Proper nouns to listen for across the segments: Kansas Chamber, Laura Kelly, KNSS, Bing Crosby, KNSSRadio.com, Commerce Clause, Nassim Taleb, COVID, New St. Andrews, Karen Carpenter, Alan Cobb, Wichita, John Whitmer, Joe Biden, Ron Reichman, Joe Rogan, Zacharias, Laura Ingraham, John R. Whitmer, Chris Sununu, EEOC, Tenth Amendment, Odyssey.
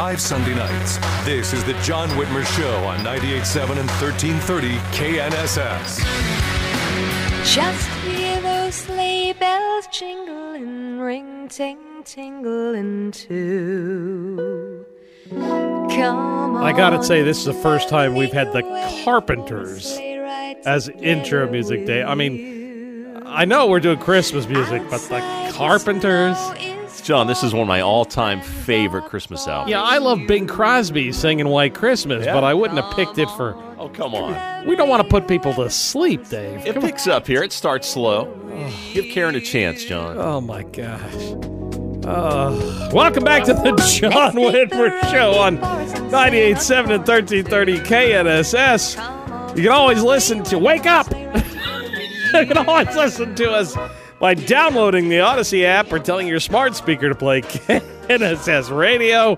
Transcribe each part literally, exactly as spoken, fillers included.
live Sunday nights. This is The John Whitmer Show on ninety-eight point seven and thirteen thirty K N S S. Just hear those sleigh bells jingle and ring, ting, tingle, and too. Come on. I gotta say, this is the first time we've had the Carpenters as intro music day. I mean, I know we're doing Christmas music, but the Carpenters... John, this is one of my all-time favorite Christmas albums. Yeah, I love Bing Crosby singing White Christmas, yeah. But I wouldn't have picked it for... Oh, come on. We don't want to put people to sleep, Dave. It come picks on. Up here. It starts slow. Oh. Give Karen a chance, John. Oh, my gosh. Uh, welcome back to the John Whitmer Show on ninety-eight point seven and thirteen thirty K N S S. You can always listen to... Wake up! You can always listen to us by downloading the Odyssey app or telling your smart speaker to play K N S S Radio.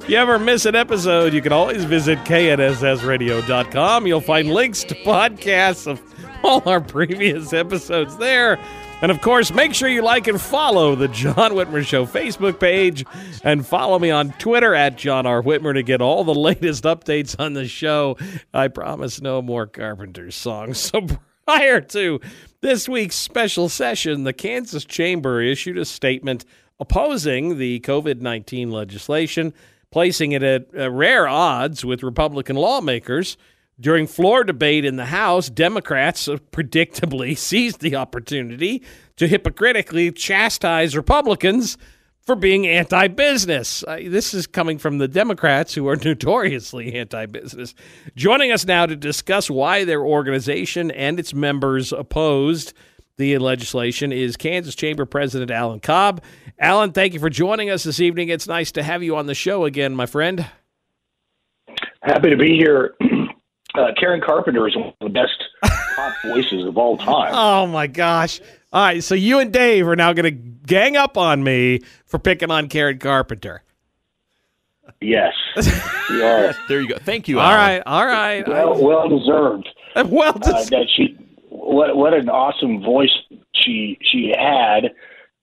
If you ever miss an episode, you can always visit K N S S radio dot com. You'll find links to podcasts of all our previous episodes there. And, of course, make sure you like and follow the John Whitmer Show Facebook page and follow me on Twitter at John R. Whitmer to get all the latest updates on the show. I promise no more Carpenter songs. So prior to this week's special session, the Kansas Chamber issued a statement opposing the COVID nineteen legislation, placing it at uh, rare odds with Republican lawmakers. During floor debate in the House, Democrats predictably seized the opportunity to hypocritically chastise Republicans for being anti-business. Uh, this is coming from the Democrats, who are notoriously anti-business. Joining us now to discuss why their organization and its members opposed the legislation is Kansas Chamber President Alan Cobb. Alan, thank you for joining us this evening. It's nice to have you on the show again, my friend. Happy to be here. Uh, Karen Carpenter is one of the best pop voices of all time. Oh, my gosh. All right, so you and Dave are now going to gang up on me for picking on Karen Carpenter. Yes, we are. There you go. Thank you, Alan. All right, all right. Well, well deserved. Well deserved. Uh, that she, what, what an awesome voice she she had.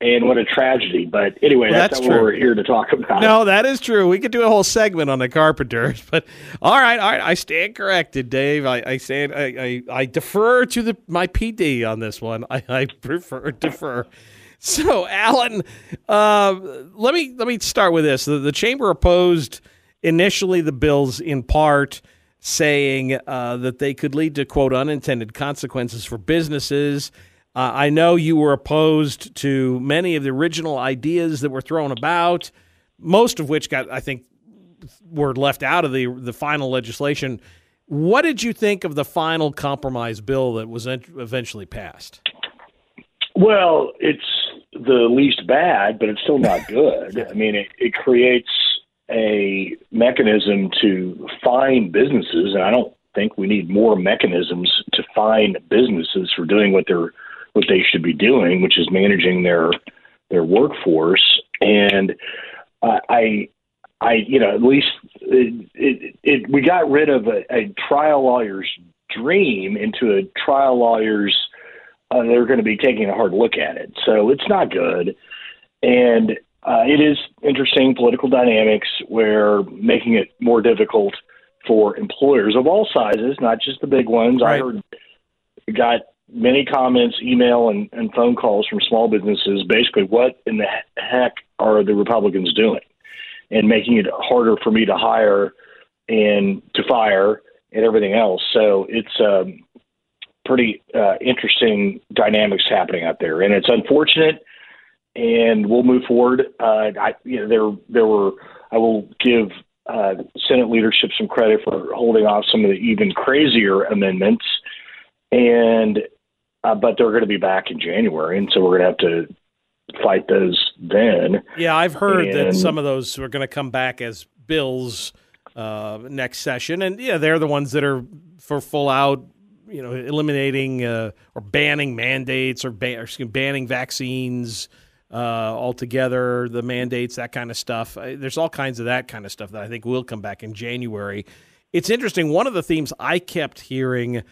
And what a tragedy. But anyway, well, that's, that's not true. What we're here to talk about. No, that is true. We could do a whole segment on the Carpenters. But all right, all right. I stand corrected, Dave. I, I stand. I, I, I defer to the my P D on this one. I, I prefer defer. So, Alan, uh, let me let me start with this. The, the chamber opposed initially the bills in part, saying uh, that they could lead to quote unintended consequences for businesses. Uh, I know you were opposed to many of the original ideas that were thrown about, most of which got, I think, were left out of the the final legislation. What did you think of the final compromise bill that was eventually passed? Well, it's the least bad, but it's still not good. I mean, it, it creates a mechanism to fine businesses, and I don't think we need more mechanisms to fine businesses for doing what they're what they should be doing, which is managing their their workforce. And uh, I, I, you know, at least it, it, it, we got rid of a, a trial lawyer's dream into a trial lawyer's, uh, they're going to be taking a hard look at it. So it's not good. And uh, it is interesting political dynamics where making it more difficult for employers of all sizes, not just the big ones. Right. I heard got many comments, email, and, and phone calls from small businesses, basically what in the heck are the Republicans doing and making it harder for me to hire and to fire and everything else. So it's um, pretty uh, interesting dynamics happening out there, and it's unfortunate, and we'll move forward. Uh, I, you know, there, there were, I will give uh, Senate leadership some credit for holding off some of the even crazier amendments, and Uh, but they're going to be back in January, and so we're going to have to fight those then. Yeah, I've heard and, that some of those are going to come back as bills uh, next session, and yeah, they're the ones that are for full out, you know, eliminating uh, or banning mandates or, ban- or excuse me, banning vaccines uh, altogether, the mandates, that kind of stuff. There's all kinds of that kind of stuff that I think will come back in January. It's interesting. One of the themes I kept hearing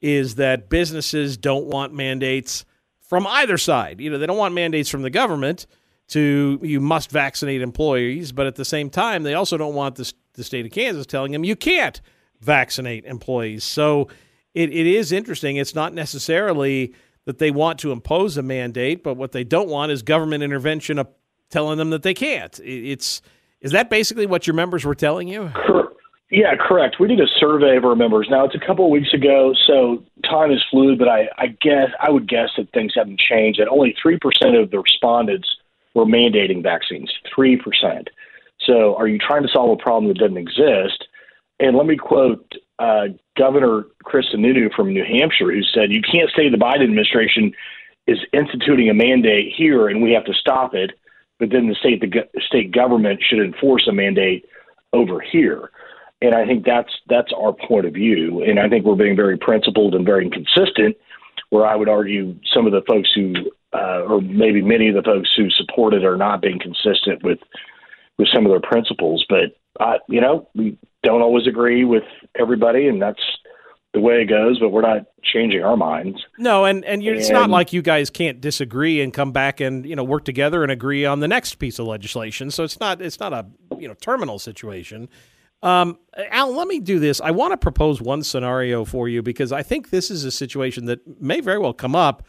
is that businesses don't want mandates from either side. You know, they don't want mandates from the government, to you must vaccinate employees, but at the same time, they also don't want this, the state of Kansas telling them you can't vaccinate employees. So it, it is interesting. It's not necessarily that they want to impose a mandate, but what they don't want is government intervention up telling them that they can't. It's is that basically what your members were telling you? Correct. Yeah, correct. We did a survey of our members. Now, it's a couple of weeks ago, so time is fluid, but I, I guess I would guess that things haven't changed, and only three percent of the respondents were mandating vaccines, three percent. So are you trying to solve a problem that doesn't exist? And let me quote uh, Governor Chris Sununu from New Hampshire, who said, you can't say the Biden administration is instituting a mandate here and we have to stop it, but then the state, the state government should enforce a mandate over here. And I think that's that's our point of view. And I think we're being very principled and very consistent, where I would argue some of the folks who, uh, or maybe many of the folks who support it are not being consistent with with some of their principles. But, uh, you know, we don't always agree with everybody, and that's the way it goes, but we're not changing our minds. No, and, and, you, and it's not like you guys can't disagree and come back and, you know, work together and agree on the next piece of legislation. So it's not it's not a, you know, terminal situation. Um, Al, let me do this. I want to propose one scenario for you because I think this is a situation that may very well come up.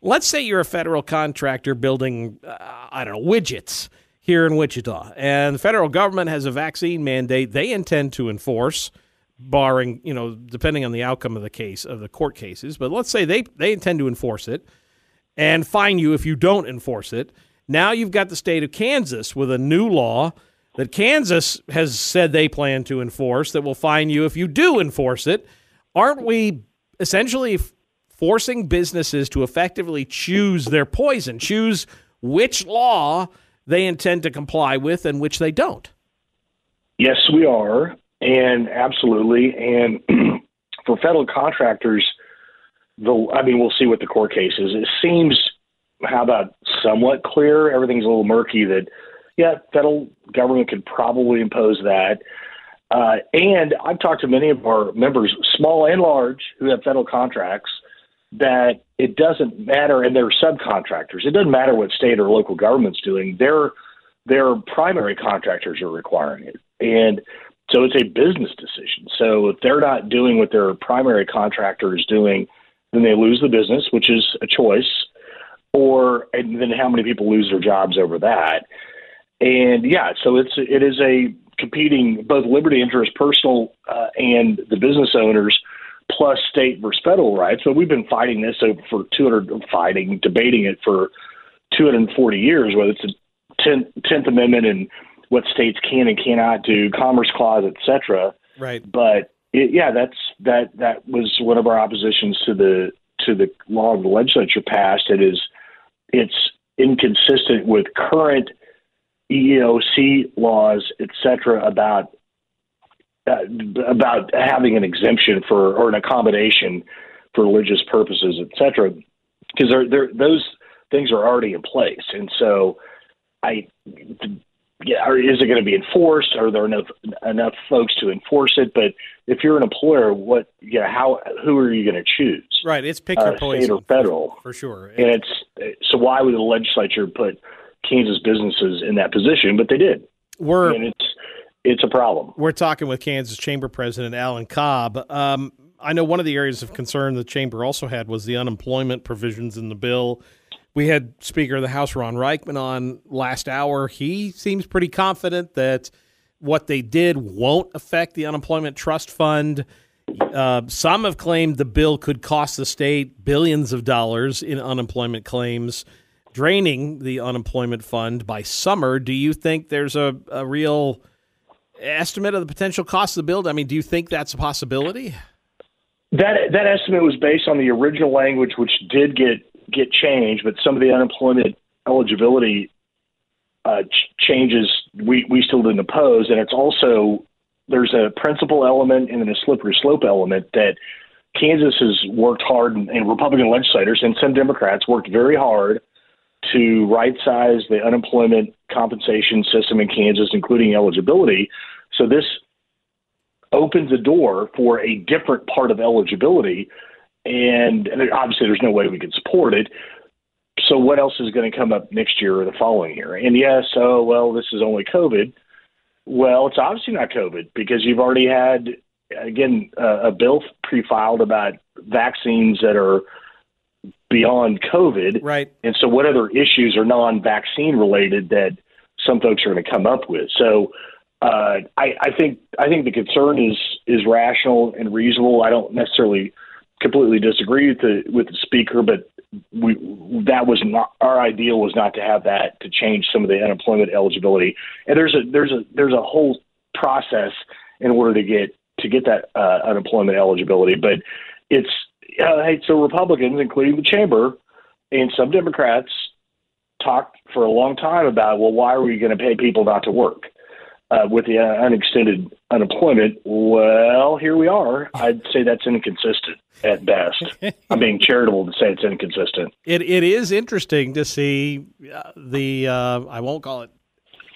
Let's say you're a federal contractor building, uh, I don't know, widgets here in Wichita, and the federal government has a vaccine mandate they intend to enforce, barring, you know, depending on the outcome of the case, of the court cases. But let's say they, they intend to enforce it and fine you if you don't enforce it. Now you've got the state of Kansas with a new law that Kansas has said they plan to enforce that will fine you if you do enforce it. Aren't we essentially f- forcing businesses to effectively choose their poison, choose which law they intend to comply with and which they don't? Yes, we are, and absolutely. And for federal contractors, the I mean, we'll see what the court case is. It seems, how about somewhat clear? Everything's a little murky that yeah, federal government could probably impose that. Uh, and I've talked to many of our members, small and large, who have federal contracts, that it doesn't matter, and they're subcontractors. It doesn't matter what state or local government's doing. Their their primary contractors are requiring it. And so it's a business decision. So if they're not doing what their primary contractor is doing, then they lose the business, which is a choice. Or and then how many people lose their jobs over that? And yeah, so it's it is a competing both liberty interest, personal uh, and the business owners, plus state versus federal rights. So we've been fighting this for two hundred fighting debating it for two hundred forty years, whether it's the tenth Amendment and what states can and cannot do, Commerce Clause, et cetera. Right. But it, yeah, that's that that was one of our oppositions to the to the law the legislature passed. It is it's inconsistent with current E E O C laws, et cetera, about uh, about having an exemption for or an accommodation for religious purposes, et cetera, because those things are already in place. And so, I yeah, is it going to be enforced? Are there enough enough folks to enforce it? But if you're an employer, what yeah, you know, how who are you going to choose? Right, it's pick your uh, poison, state or federal, for sure. And it's so why would the legislature put Kansas businesses in that position, but they did. We're and it's it's a problem. We're talking with Kansas Chamber President Alan Cobb. Um, I know one of the areas of concern the chamber also had was the unemployment provisions in the bill. We had Speaker of the House Ron Reichman on last hour. He seems pretty confident that what they did won't affect the unemployment trust fund. Uh, some have claimed the bill could cost the state billions of dollars in unemployment claims, draining the unemployment fund by summer. Do you think there's a, a real estimate of the potential cost of the bill? I mean, do you think that's a possibility? That that estimate was based on the original language, which did get, get changed, but some of the unemployment eligibility uh, ch- changes we, we still didn't oppose. And it's also, there's a principal element and then a slippery slope element that Kansas has worked hard, and, and Republican legislators and some Democrats worked very hard to right-size the unemployment compensation system in Kansas, including eligibility. So this opens the door for a different part of eligibility, and, and obviously there's no way we can support it. So what else is going to come up next year or the following year? And yes, oh, well, this is only COVID. Well, it's obviously not COVID, because you've already had, again, uh, a bill pre-filed about vaccines that are beyond COVID. Right. And so what other issues are non-vaccine related that some folks are going to come up with? So uh, I, I think I think the concern is is rational and reasonable. I don't necessarily completely disagree with the with the speaker, but we that was not our ideal was not to have that, to change some of the unemployment eligibility. And there's a there's a there's a whole process in order to get to get that uh, unemployment eligibility. But it's uh, so Republicans, including the chamber, and some Democrats talked for a long time about, well, why are we going to pay people not to work uh, with the uh, unextended unemployment? Well, here we are. I'd say that's inconsistent at best. I'm being charitable to say it's inconsistent. It It is interesting to see the, uh, I won't call it,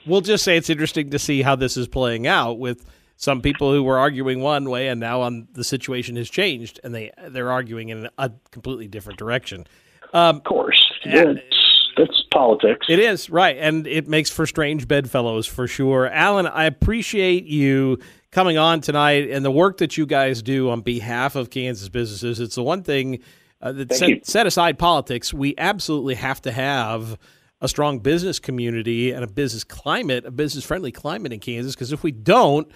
we'll just say it's interesting to see how this is playing out with some people who were arguing one way, and now on the situation has changed, and they, they're arguing in a completely different direction. Um, of course. Yes. That's politics. It is, right, and it makes for strange bedfellows for sure. Alan, I appreciate you coming on tonight and the work that you guys do on behalf of Kansas businesses. It's the one thing uh, that set, set aside politics. We absolutely have to have a strong business community and a business climate, a business-friendly climate in Kansas, because if we don't,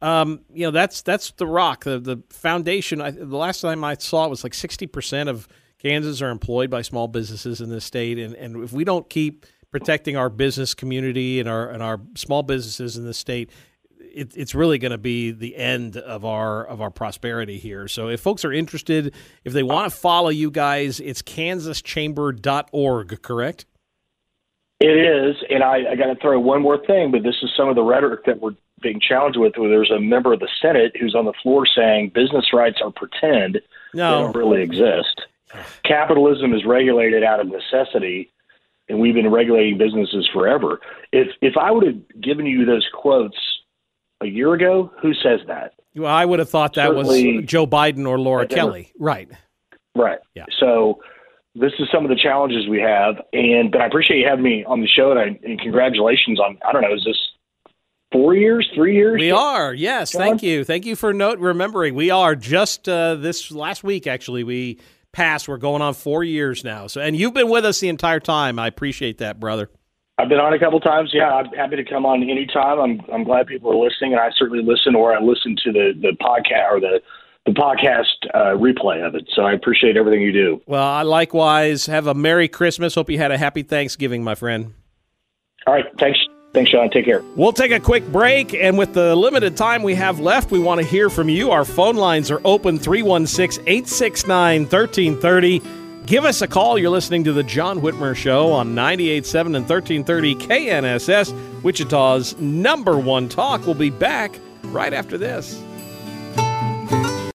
um, you know, that's that's the rock, the, the foundation. I, the last time I saw it was like sixty percent of Kansas are employed by small businesses in this state, and, and if we don't keep protecting our business community and our and our small businesses in this state, it, it's really going to be the end of our of our prosperity here. So if folks are interested, if they want to follow you guys, it's kansas chamber dot org, correct? It is, and I, I got to throw one more thing, but this is some of the rhetoric that we're being challenged with, where there's a member of the Senate who's on the floor saying business rights are pretend. No. They don't really exist. Capitalism is regulated out of necessity, and we've been regulating businesses forever. If if I would have given you those quotes a year ago, who says that? Well, I would have thought that Certainly, was Joe Biden or Laura Kelly. Right. Right. Yeah. So this is some of the challenges we have, and but I appreciate you having me on the show, and, I, and congratulations on, I don't know, is this Four years, three years? We are, yes. John? Thank you. Thank you for note remembering. We are just uh, this last week, actually, we – Pass. We're going on four years now. So, and you've been with us the entire time. I appreciate that, brother. I've been on a couple times. Yeah, I'm happy to come on any time. I'm I'm glad people are listening, and I certainly listen, or I listen to the, the podcast or the the podcast uh, replay of it. So I appreciate everything you do. Well, I likewise. Have a Merry Christmas. Hope you had a happy Thanksgiving, my friend. All right. Thanks. Thanks, Sean. Take care. We'll take a quick break, and with the limited time we have left, we want to hear from you. Our phone lines are open, three one six, eight six nine, one three three zero. Give us a call. You're listening to The John Whitmer Show on ninety-eight point seven and thirteen thirty K N S S, Wichita's number one talk. We'll be back right after this.